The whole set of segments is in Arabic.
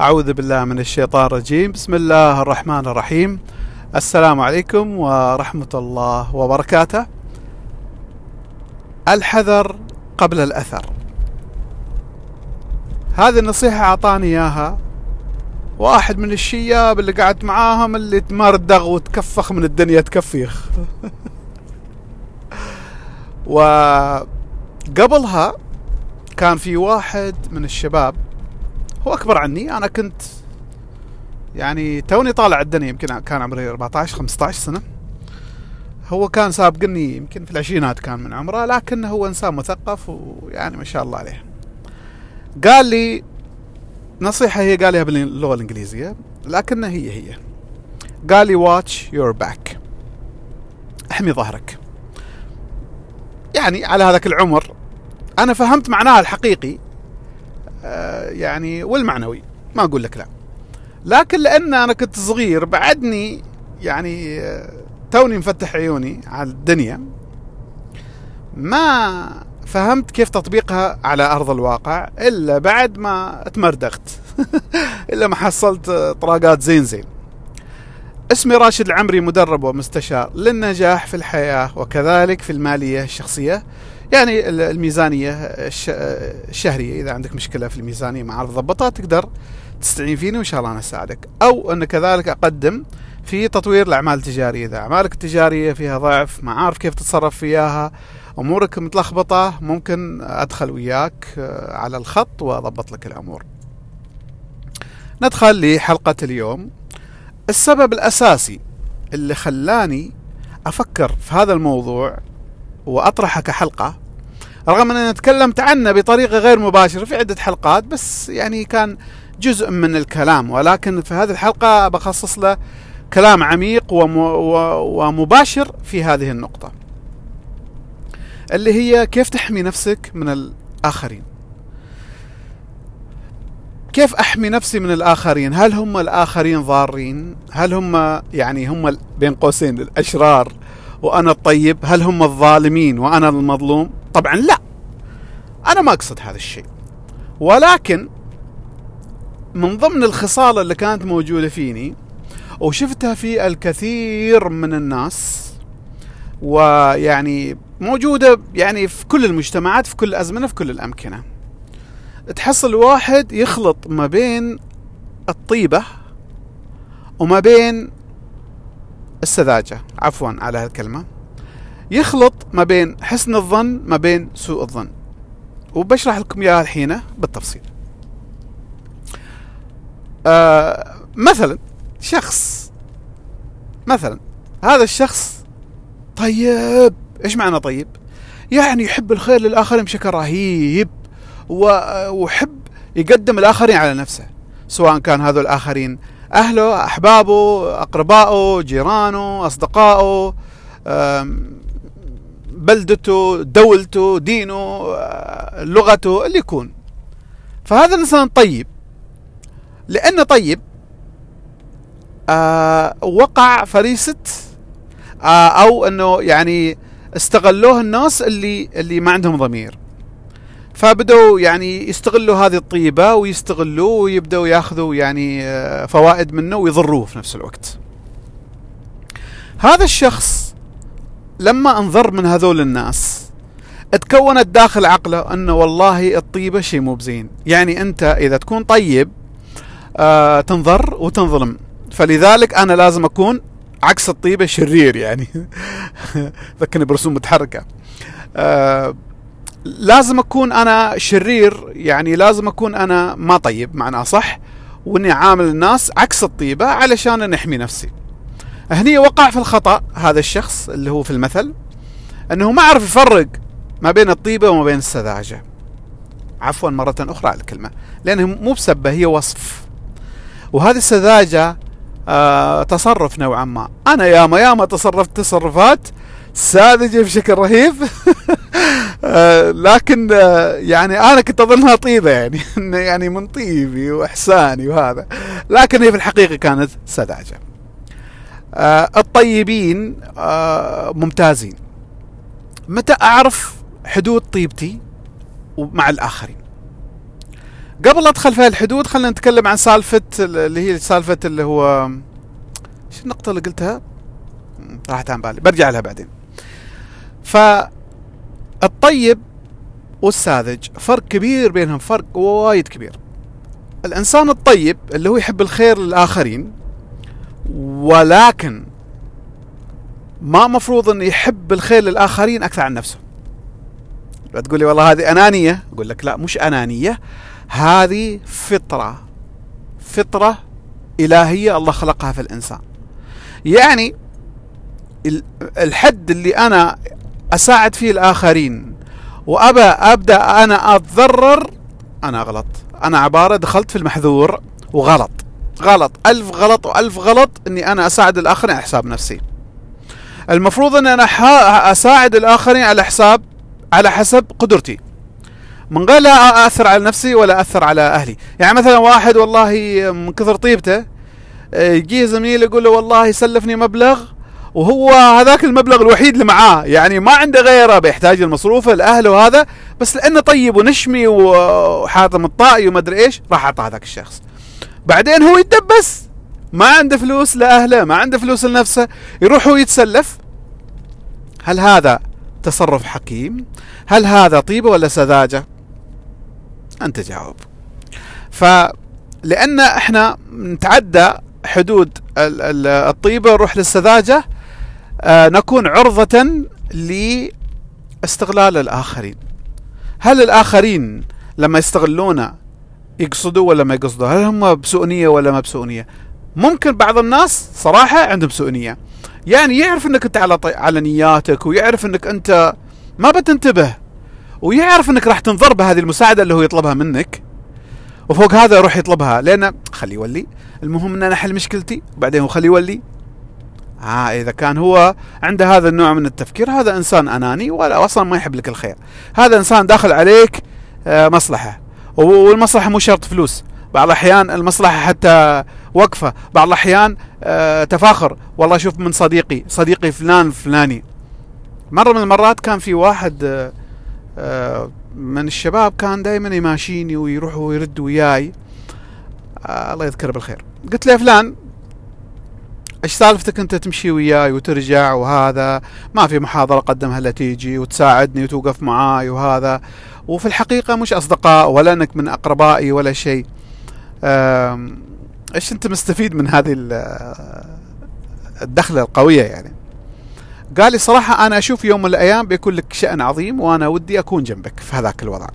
أعوذ بالله من الشيطان الرجيم. بسم الله الرحمن الرحيم. السلام عليكم ورحمة الله وبركاته. الحذر قبل الأثر، هذه النصيحة أعطاني إياها واحد من الشياب اللي قعدت معاهم، اللي تمردغ وتكفخ من الدنيا تكفيخ. وقبلها كان في واحد من الشباب هو أكبر عني، أنا كنت يعني توني طالع الدنيا، يمكن كان عمري 14-15 سنة، هو كان سابقني يمكن في العشرينات كان من عمره، لكن هو إنسان مثقف ويعني ما شاء الله عليه. قال لي نصيحة هي قالها باللغة الإنجليزية لكنها هي قال لي watch your back، احمي ظهرك. يعني على هذاك العمر أنا فهمت معناها الحقيقي يعني والمعنوي، ما أقول لك لا، لكن لأن أنا كنت صغير بعدني يعني توني مفتح عيوني على الدنيا، ما فهمت كيف تطبيقها على أرض الواقع إلا بعد ما اتمردغت. إلا ما حصلت طراقات زين. اسمي راشد العمري، مدرب ومستشار للنجاح في الحياة وكذلك في المالية الشخصية، يعني الميزانية الشهرية. إذا عندك مشكلة في الميزانية ما عارف تضبطها تقدر تستعين فيني وإن شاء الله أنا أساعدك. أو أن كذلك أقدم في تطوير الأعمال التجارية، إذا أعمالك التجارية فيها ضعف ما عارف كيف تتصرف فيها، أمورك متلخبطة، ممكن أدخل وياك على الخط وأضبط لك الأمور. ندخل لحلقة اليوم. السبب الأساسي اللي خلاني أفكر في هذا الموضوع وأطرحه كحلقة، رغم أنني تكلمت عنه بطريقة غير مباشرة في عدة حلقات، بس يعني كان جزء من الكلام، ولكن في هذه الحلقة بخصص له كلام عميق ومباشر في هذه النقطة، اللي هي كيف تحمي نفسك من الآخرين. كيف أحمي نفسي من الآخرين؟ هل هم الآخرين ضارين؟ هل هم يعني هم بين قوسين الأشرار وأنا الطيب؟ هل هم الظالمين وأنا المظلوم؟ طبعا لا، أنا ما أقصد هذا الشيء، ولكن من ضمن الخصال اللي كانت موجودة فيني وشفتها في الكثير من الناس، ويعني موجودة يعني في كل المجتمعات، في كل الأزمنة، في كل الأمكنة، تحصل واحد يخلط ما بين الطيبة وما بين السذاجة، عفوا على هالكلمة، يخلط ما بين حسن الظن ما بين سوء الظن، وبشرح لكم إياها الحين بالتفصيل. مثلا شخص، مثلا هذا الشخص طيب. إيش معنى طيب؟ يعني يحب الخير للآخرين بشكل رهيب، وحب يقدم الآخرين على نفسه، سواء كان هذو الآخرين أهله، أحبابه، أقربائه، جيرانه، أصدقائه، بلدته، دولته، دينه، لغته، اللي يكون. فهذا الإنسان طيب، لأنه طيب وقع فريسة أو أنه يعني استغلوه الناس اللي ما عندهم ضمير، فبدوا يعني يستغلوا هذه الطيبة ويستغلوه ويبدوا ياخذوا يعني فوائد منه ويضروه في نفس الوقت. هذا الشخص لما انضر من هذول الناس اتكونت داخل عقله أنه والله الطيبة شيء مو بزين، يعني أنت إذا تكون طيب تنضر وتنظلم، فلذلك أنا لازم أكون عكس الطيبة شرير، يعني ذكرني برسوم متحركة، لازم أكون أنا شرير، يعني لازم أكون أنا ما طيب معناه صح، وإني عامل الناس عكس الطيبة علشان نحمي نفسي. هني وقع في الخطأ هذا الشخص اللي هو في المثل، أنه ما عرف يفرق ما بين الطيبة وما بين السذاجة، عفوا مرة أخرى على الكلمة، لأنها مو بسبة، هي وصف. وهذه السذاجة تصرف نوعا ما، أنا ياما تصرفت تصرفات ساذجة بشكل رهيب. لكن يعني أنا كنت أظنها طيبة، يعني من طيبي وإحساني وهذا، لكن هي في الحقيقة كانت سذاجة. الطيبين ممتازين. متى أعرف حدود طيبتي ومع الآخرين؟ قبل ادخل في الحدود خلينا نتكلم عن سالفة اللي هو ايش النقطة اللي قلتها؟ راحت عن بالي، برجع لها بعدين. فالطيب والساذج فرق كبير بينهم، فرق وايد كبير. الانسان الطيب اللي هو يحب الخير للآخرين، ولكن ما مفروض انه يحب الخير للآخرين اكثر عن نفسه. لا تقول لي والله هذه أنانية، أقول لك لا، مش أنانية، هذه فطرة إلهية الله خلقها في الإنسان. يعني الحد اللي أنا أساعد فيه الآخرين وأبدأ أنا أتضرر، أنا غلط، أنا عبارة دخلت في المحذور، وغلط غلط ألف غلط وألف غلط أني أنا أساعد الآخرين على حساب نفسي. المفروض أن أنا أساعد الآخرين على حسب قدرتي، من غير لا أثر على نفسي ولا أثر على أهلي. يعني مثلا واحد والله من كثر طيبته يجيه زميل يقول له والله سلفني مبلغ، وهو هذاك المبلغ الوحيد اللي معاه، يعني ما عنده غيره، بيحتاج المصروفه لأهله وهذا، بس لأنه طيب ونشمي وحاتم الطائي وما أدري إيش، راح أعطى هذاك الشخص. بعدين هو يتدبس، ما عنده فلوس لأهله، ما عنده فلوس لنفسه، يروح ويتسلف. هل هذا تصرف حكيم؟ هل هذا طيبة ولا سذاجة؟ أنت جاوب. فلأن احنا نتعدى حدود الطيبة نروح للسذاجة، نكون عرضة لاستغلال الآخرين. هل الآخرين لما يستغلونا يقصدوا ولا ما يقصدوا؟ هل هم بسوء نية ولا ما بسوء نية؟ ممكن بعض الناس صراحة عندهم سوء نية، يعني يعرف انك انت على نياتك، ويعرف انك انت ما بتنتبه، ويعرف انك راح تنضر بهذه المساعدة اللي هو يطلبها منك، وفوق هذا يروح يطلبها لأنه خلي يولي، المهم ان انا احل مشكلتي وبعدين هو خلي يولي. اذا كان هو عنده هذا النوع من التفكير، هذا انسان اناني ولا اصلا ما يحب لك الخير. هذا انسان داخل عليك مصلحة، والمصلحة مو شرط فلوس، بعض الأحيان المصلحة حتى وقفة، بعض الأحيان تفاخر، والله شوف من صديقي فلان فلاني. مرة من المرات كان في واحد من الشباب كان دائما يماشيني ويروح ويرد وياي، الله يذكره بالخير. قلت له فلان ايش سالفتك انت تمشي وياي وترجع وهذا، ما في محاضرة قدمها الا تيجي وتساعدني وتوقف معاي وهذا، وفي الحقيقة مش أصدقاء ولا انك من أقربائي ولا شيء، ايش انت مستفيد من هذه الدخلة القوية يعني؟ قال لي صراحة انا اشوف يوم من الايام بيكون لك شأن عظيم وانا ودي اكون جنبك في هذاك الوضع.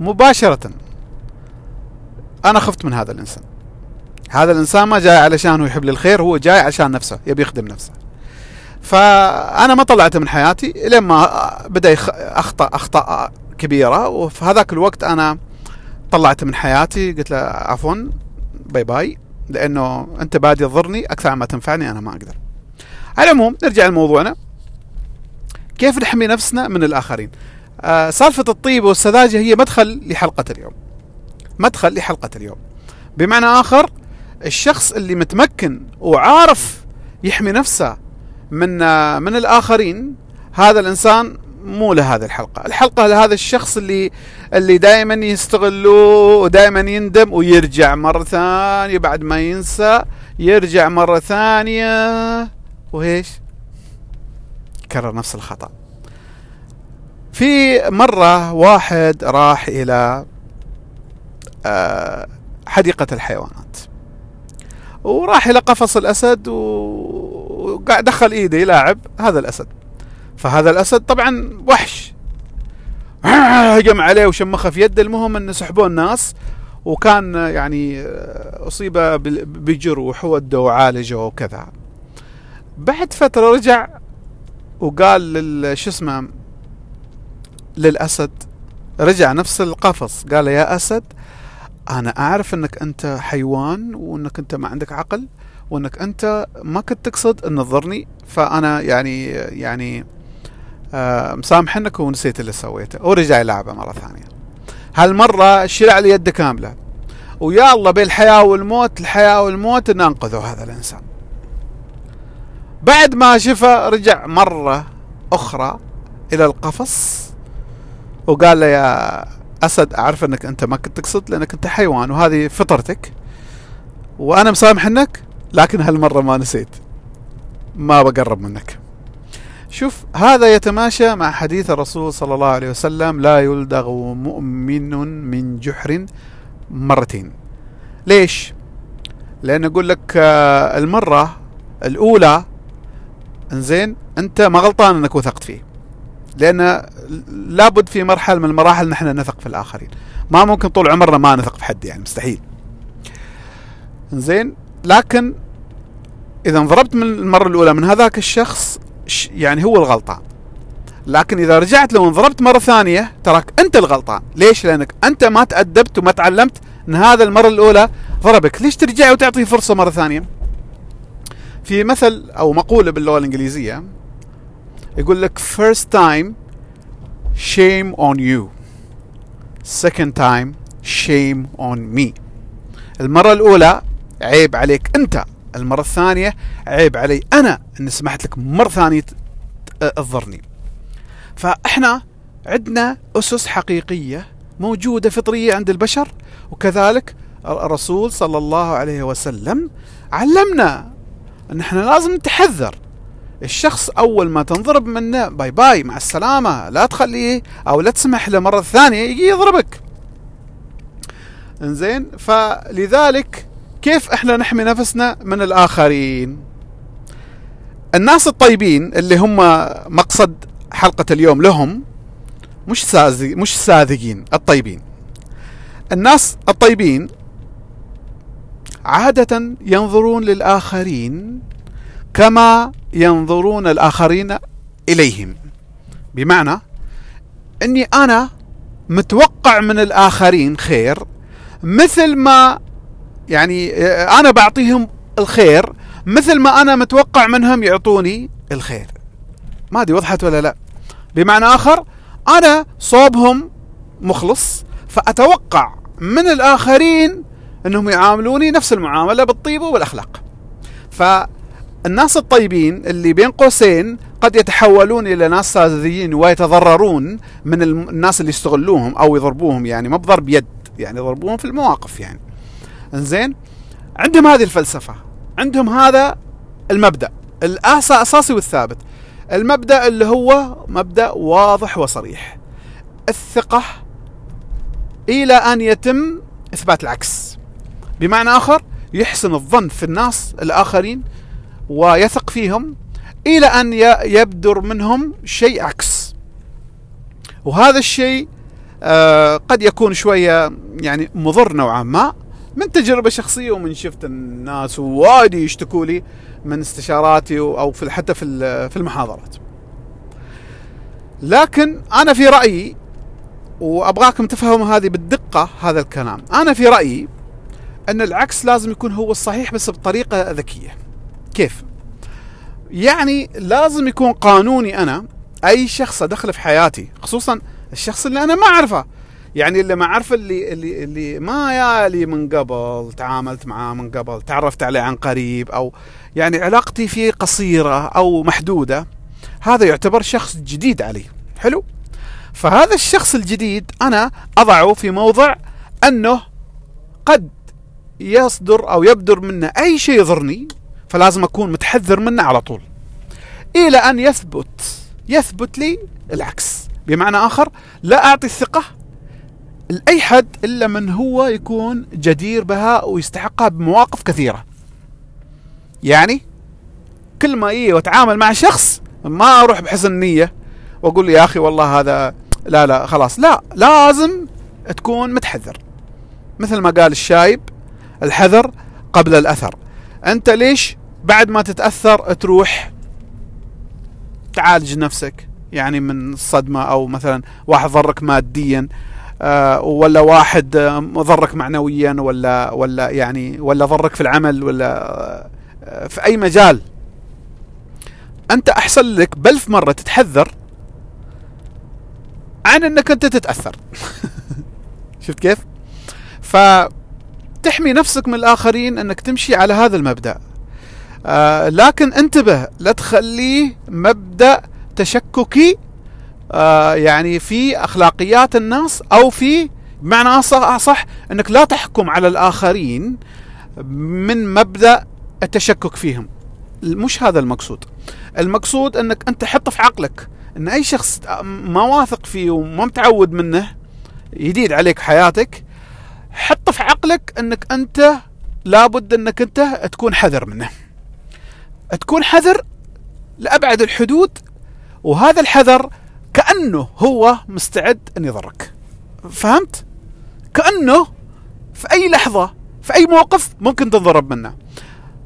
مباشرة انا خفت من هذا الانسان. هذا الانسان ما جاي علشان هو يحب الخير، هو جاي عشان نفسه، يبي يخدم نفسه. فانا ما طلعته من حياتي لما بدأ اخطاء كبيرة، وفي هذاك الوقت انا طلعت من حياتي، قلت له عفوا باي باي، لأنه أنت بادي تضرني أكثر ما تنفعني، أنا ما أقدر. على العموم نرجع لموضوعنا، كيف نحمي نفسنا من الآخرين. سالفة الطيبة والسذاجة هي مدخل لحلقة اليوم. بمعنى آخر، الشخص اللي متمكن وعارف يحمي نفسه من الآخرين، هذا الإنسان مو لهذه الحلقة لهذا الشخص اللي دائما يستغلوه ودائما يندم ويرجع مرة ثانية بعد ما ينسى، يرجع مرة ثانية وهيش كرر نفس الخطأ. في مرة واحد راح إلى حديقة الحيوانات، وراح إلى قفص الأسد، وقاعد دخل إيده يلاعب هذا الأسد. فهذا الأسد طبعا وحش، هجم عليه وشمخه في يده. المهم أن سحبوه الناس، وكان يعني أصيب بجروح وده وعالجه وكذا. بعد فترة رجع وقال للأسد، رجع نفس القفص، قال يا أسد أنا أعرف أنك أنت حيوان، وأنك أنت ما عندك عقل، وأنك أنت ما كنت تقصد أن تضرني، فأنا يعني مسامحنك ونسيت اللي سويته. ورجع يلعبه مرة ثانية، هالمرة شلع لي يده كاملة، ويا الله بين الحياة والموت ان انقذوا هذا الانسان. بعد ما شفه رجع مرة اخرى الى القفص، وقال له يا أسد أعرف أنك أنت ما كنت تقصد لأنك أنت حيوان وهذه فطرتك وأنا مسامح أنك، لكن هالمرة ما نسيت، ما بقرب منك. شوف هذا يتماشى مع حديث الرسول صلى الله عليه وسلم لا يلدغ مؤمن من جحر مرتين. ليش؟ لأن أقول لك المرة الأولى إنزين أنت ما غلطان أنك وثقت فيه، لأن لابد في مرحلة من المراحل نحن نثق في الآخرين، ما ممكن طول عمرنا ما نثق في حد، يعني مستحيل إنزين. لكن إذا انضربت من المرة الأولى من هذاك الشخص يعني هو الغلطان، لكن إذا رجعت لو انضربت مرة ثانية تراك أنت الغلطان. ليش؟ لأنك أنت ما تأدبت وما تعلمت أن هذا المرة الأولى ضربك، ليش ترجع وتعطيه فرصة مرة ثانية؟ في مثل أو مقولة باللغة الإنجليزية يقول لك first time shame on you, second time shame on me. المرة الأولى عيب عليك أنت، المرة الثانية عيب علي أنا أني سمحت لك مرة ثانية تضرني. فإحنا عندنا أسس حقيقية موجودة فطرية عند البشر، وكذلك الرسول صلى الله عليه وسلم علمنا أن إحنا لازم نتحذر. الشخص أول ما تنضرب منه باي باي مع السلامة، لا تخليه أو لا تسمح له مرة ثانية يجي يضربك إنزين. فلذلك كيف إحنا نحمي نفسنا من الآخرين؟ الناس الطيبين اللي هم مقصد حلقة اليوم لهم مش ساذجين، الطيبين. الناس الطيبين عادة ينظرون للآخرين كما ينظرون الآخرين إليهم، بمعنى أني أنا متوقع من الآخرين خير مثل ما يعني أنا بعطيهم الخير مثل ما أنا متوقع منهم يعطوني الخير. ما أدري وضحت ولا لا؟ بمعنى آخر أنا صوبهم مخلص، فأتوقع من الآخرين أنهم يعاملوني نفس المعاملة بالطيب والأخلاق. فالناس الطيبين اللي بين قوسين قد يتحولون إلى ناس ساذجين ويتضررون من الناس اللي يستغلوهم أو يضربوهم، يعني ما بضرب يد، يعني يضربوهم في المواقف يعني إنزين. عندهم هذه الفلسفة، عندهم هذا المبدأ الأساسي والثابت، المبدأ اللي هو مبدأ واضح وصريح، الثقة إلى أن يتم إثبات العكس. بمعنى آخر يحسن الظن في الناس الآخرين ويثق فيهم إلى أن يبدر منهم شيء عكس، وهذا الشيء قد يكون شوية يعني مضر نوعا ما. من تجربة شخصية ومن شفت الناس وايد يشتكوا لي من استشاراتي أو حتى في المحاضرات. لكن أنا في رأيي، وأبغاكم تفهموا هذه بالدقة هذا الكلام، أنا في رأيي أن العكس لازم يكون هو الصحيح بس بطريقة ذكية. كيف؟ يعني لازم يكون قانوني، أنا أي شخص أدخله في حياتي خصوصا الشخص اللي أنا ما أعرفه، يعني اللي ما عرف اللي ما يالي من قبل، تعاملت معاه من قبل، تعرفت عليه عن قريب، أو يعني علاقتي فيه قصيرة أو محدودة، هذا يعتبر شخص جديد علي. حلو؟ فهذا الشخص الجديد أنا أضعه في موضع أنه قد يصدر أو يبدر منه أي شيء يضرني، فلازم أكون متحذر منه على طول إلى أن يثبت لي العكس. بمعنى آخر لا أعطي الثقة لأي حد إلا من هو يكون جدير بها ويستحقها بمواقف كثيرة. يعني كل ما إيه وأتعامل مع شخص ما أروح بحسن نية وأقول لي يا أخي والله هذا لا خلاص، لا، لازم تكون متحذر. مثل ما قال الشايب، الحذر قبل الأثر. أنت ليش بعد ما تتأثر تروح تعالج نفسك يعني من الصدمة، أو مثلا واحد ضرك ماديا ولا واحد ضرك معنويا ولا يعني ولا ضرك في العمل ولا في أي مجال، أنت أحسن لك بألف مرة تتحذر عن أنك أنت تتأثر. شفت كيف؟ فتحمي نفسك من الآخرين أنك تمشي على هذا المبدأ، لكن انتبه لا تخليه مبدأ تشككي يعني في أخلاقيات الناس، أو في معنى أصح أنك لا تحكم على الآخرين من مبدأ التشكك فيهم. مش هذا المقصود. المقصود أنك أنت حط في عقلك أن أي شخص ما واثق فيه وما متعود منه يدير عليك حياتك، حط في عقلك أنك أنت لابد أنك أنت تكون حذر منه، تكون حذر لأبعد الحدود، وهذا الحذر كأنه هو مستعد أن يضرك. فهمت؟ كأنه في أي لحظة في أي موقف ممكن تنضرب منه.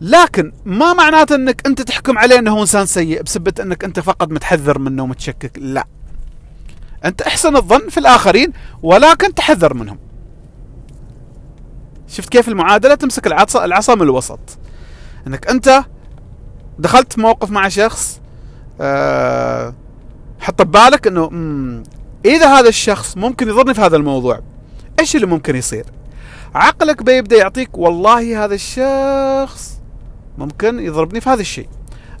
لكن ما معناته أنك أنت تحكم عليه أنه إنسان سيء بسبب أنك أنت فقط متحذر منه ومتشكك. لا، أنت أحسن الظن في الآخرين ولكن تحذر منهم. شفت كيف المعادلة؟ تمسك العصا من الوسط. أنك أنت دخلت موقف مع شخص، حط ببالك أنه إذا هذا الشخص ممكن يضرني في هذا الموضوع، إيش اللي ممكن يصير؟ عقلك بيبدأ يعطيك والله هذا الشخص ممكن يضربني في هذا الشيء،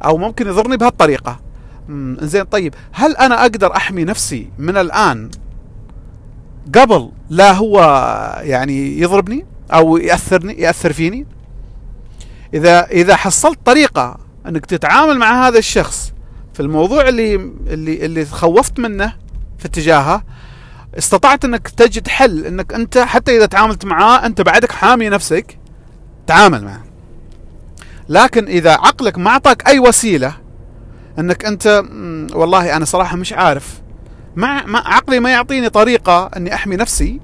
أو ممكن يضرني بهالطريقة. إنزين، طيب هل أنا أقدر أحمي نفسي من الآن قبل لا هو يعني يضربني أو يأثر فيني؟ إذا حصلت طريقة أنك تتعامل مع هذا الشخص في الموضوع اللي تخوفت منه في اتجاهه، استطعت أنك تجد حل أنك أنت حتى إذا تعاملت معاه أنت بعدك حامي نفسك، تعامل معه. لكن إذا عقلك ما أعطاك أي وسيلة أنك أنت والله أنا صراحة مش عارف، ما عقلي ما يعطيني طريقة أني أحمي نفسي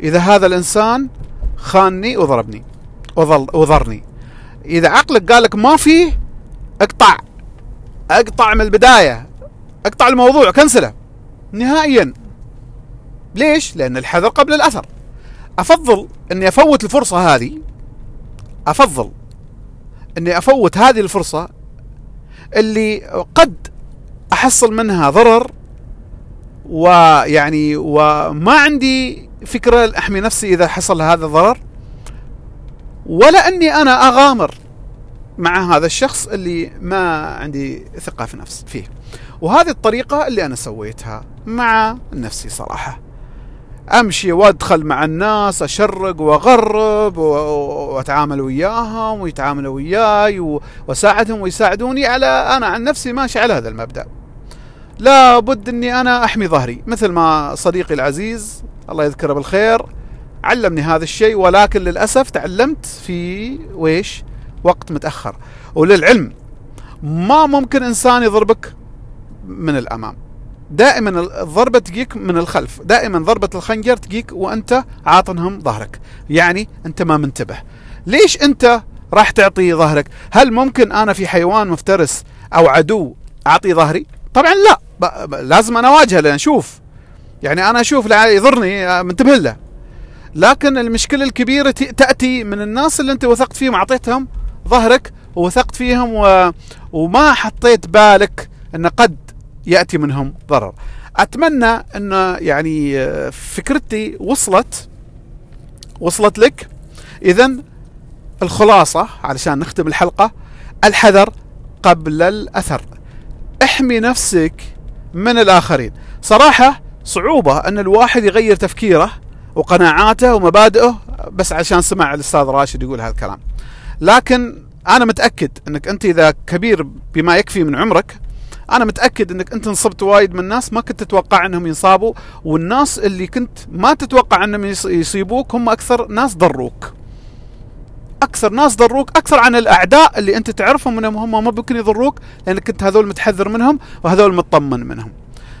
إذا هذا الإنسان خانني وضربني وضرني. إذا عقلك قالك ما فيه، أقطع من البداية، أقطع الموضوع، كنسله نهائيا. ليش؟ لأن الحذر قبل الأثر. أفضل أني أفوت الفرصة هذه، أفضل أني أفوت هذه الفرصة اللي قد أحصل منها ضرر، ويعني وما عندي فكرة أحمي نفسي إذا حصل هذا الضرر، ولا أني أنا أغامر مع هذا الشخص اللي ما عندي ثقة في نفسي فيه. وهذه الطريقة اللي أنا سويتها مع نفسي صراحة، أمشي وأدخل مع الناس، أشرق وأغرب وأتعامل وياهم ويتعاملوا وياي وأساعدهم ويساعدوني. على أنا عن نفسي ماشي على هذا المبدأ، لا بد أني أنا أحمي ظهري، مثل ما صديقي العزيز الله يذكره بالخير علمني هذا الشيء، ولكن للأسف تعلمت في وقت متأخر. وللعلم ما ممكن إنسان يضربك من الأمام، دائما الضربة تجيك من الخلف، دائما ضربة الخنجر تجيك وأنت عاطنهم ظهرك، يعني أنت ما منتبه. ليش أنت راح تعطي ظهرك؟ هل ممكن أنا في حيوان مفترس أو عدو أعطي ظهري؟ طبعا لا، لازم أنا أواجهه لأن أشوف، يعني أنا أشوف لا يضرني منتبه له. لكن المشكلة الكبيرة تأتي من الناس اللي أنت وثقت فيهم، أعطيتهم ظهرك ووثقت فيهم وما حطيت بالك أن قد يأتي منهم ضرر. أتمنى أن يعني فكرتي وصلت لك. إذن الخلاصة علشان نختم الحلقة، الحذر قبل الأثر، احمي نفسك من الآخرين. صراحة صعوبة أن الواحد يغير تفكيره وقناعاته ومبادئه بس عشان سمع الأستاذ راشد يقول هذا الكلام، لكن أنا متأكد أنك أنت إذا كبير بما يكفي من عمرك، أنا متأكد أنك أنت انصبت وايد من ناس ما كنت تتوقع أنهم ينصابوا، والناس اللي كنت ما تتوقع أنهم يصيبوك هم أكثر ناس ضروك، أكثر عن الأعداء اللي أنت تعرفهم أنهم هم ما ممكن يضروك، لأنك أنت هذول متحذر منهم وهذول متطمن منهم.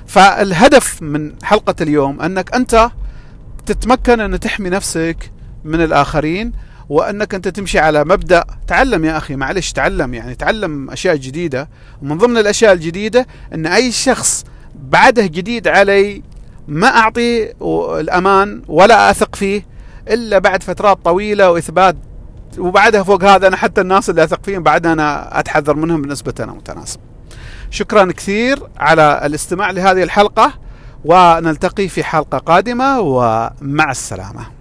فالهدف من حلقة اليوم أنك أنت تتمكن أن تحمي نفسك من الآخرين، وأنك أنت تمشي على مبدأ تعلم يا أخي، معلش تعلم، يعني تعلم أشياء جديدة. ومن ضمن الأشياء الجديدة أن أي شخص بعده جديد علي ما أعطي الأمان ولا أثق فيه إلا بعد فترات طويلة وإثبات، وبعدها فوق هذا أنا حتى الناس اللي أثق فيهم بعدها أنا أتحذر منهم بنسبة أنا متناسب. شكرا كثير على الاستماع لهذه الحلقة، ونلتقي في حلقة قادمة، ومع السلامة.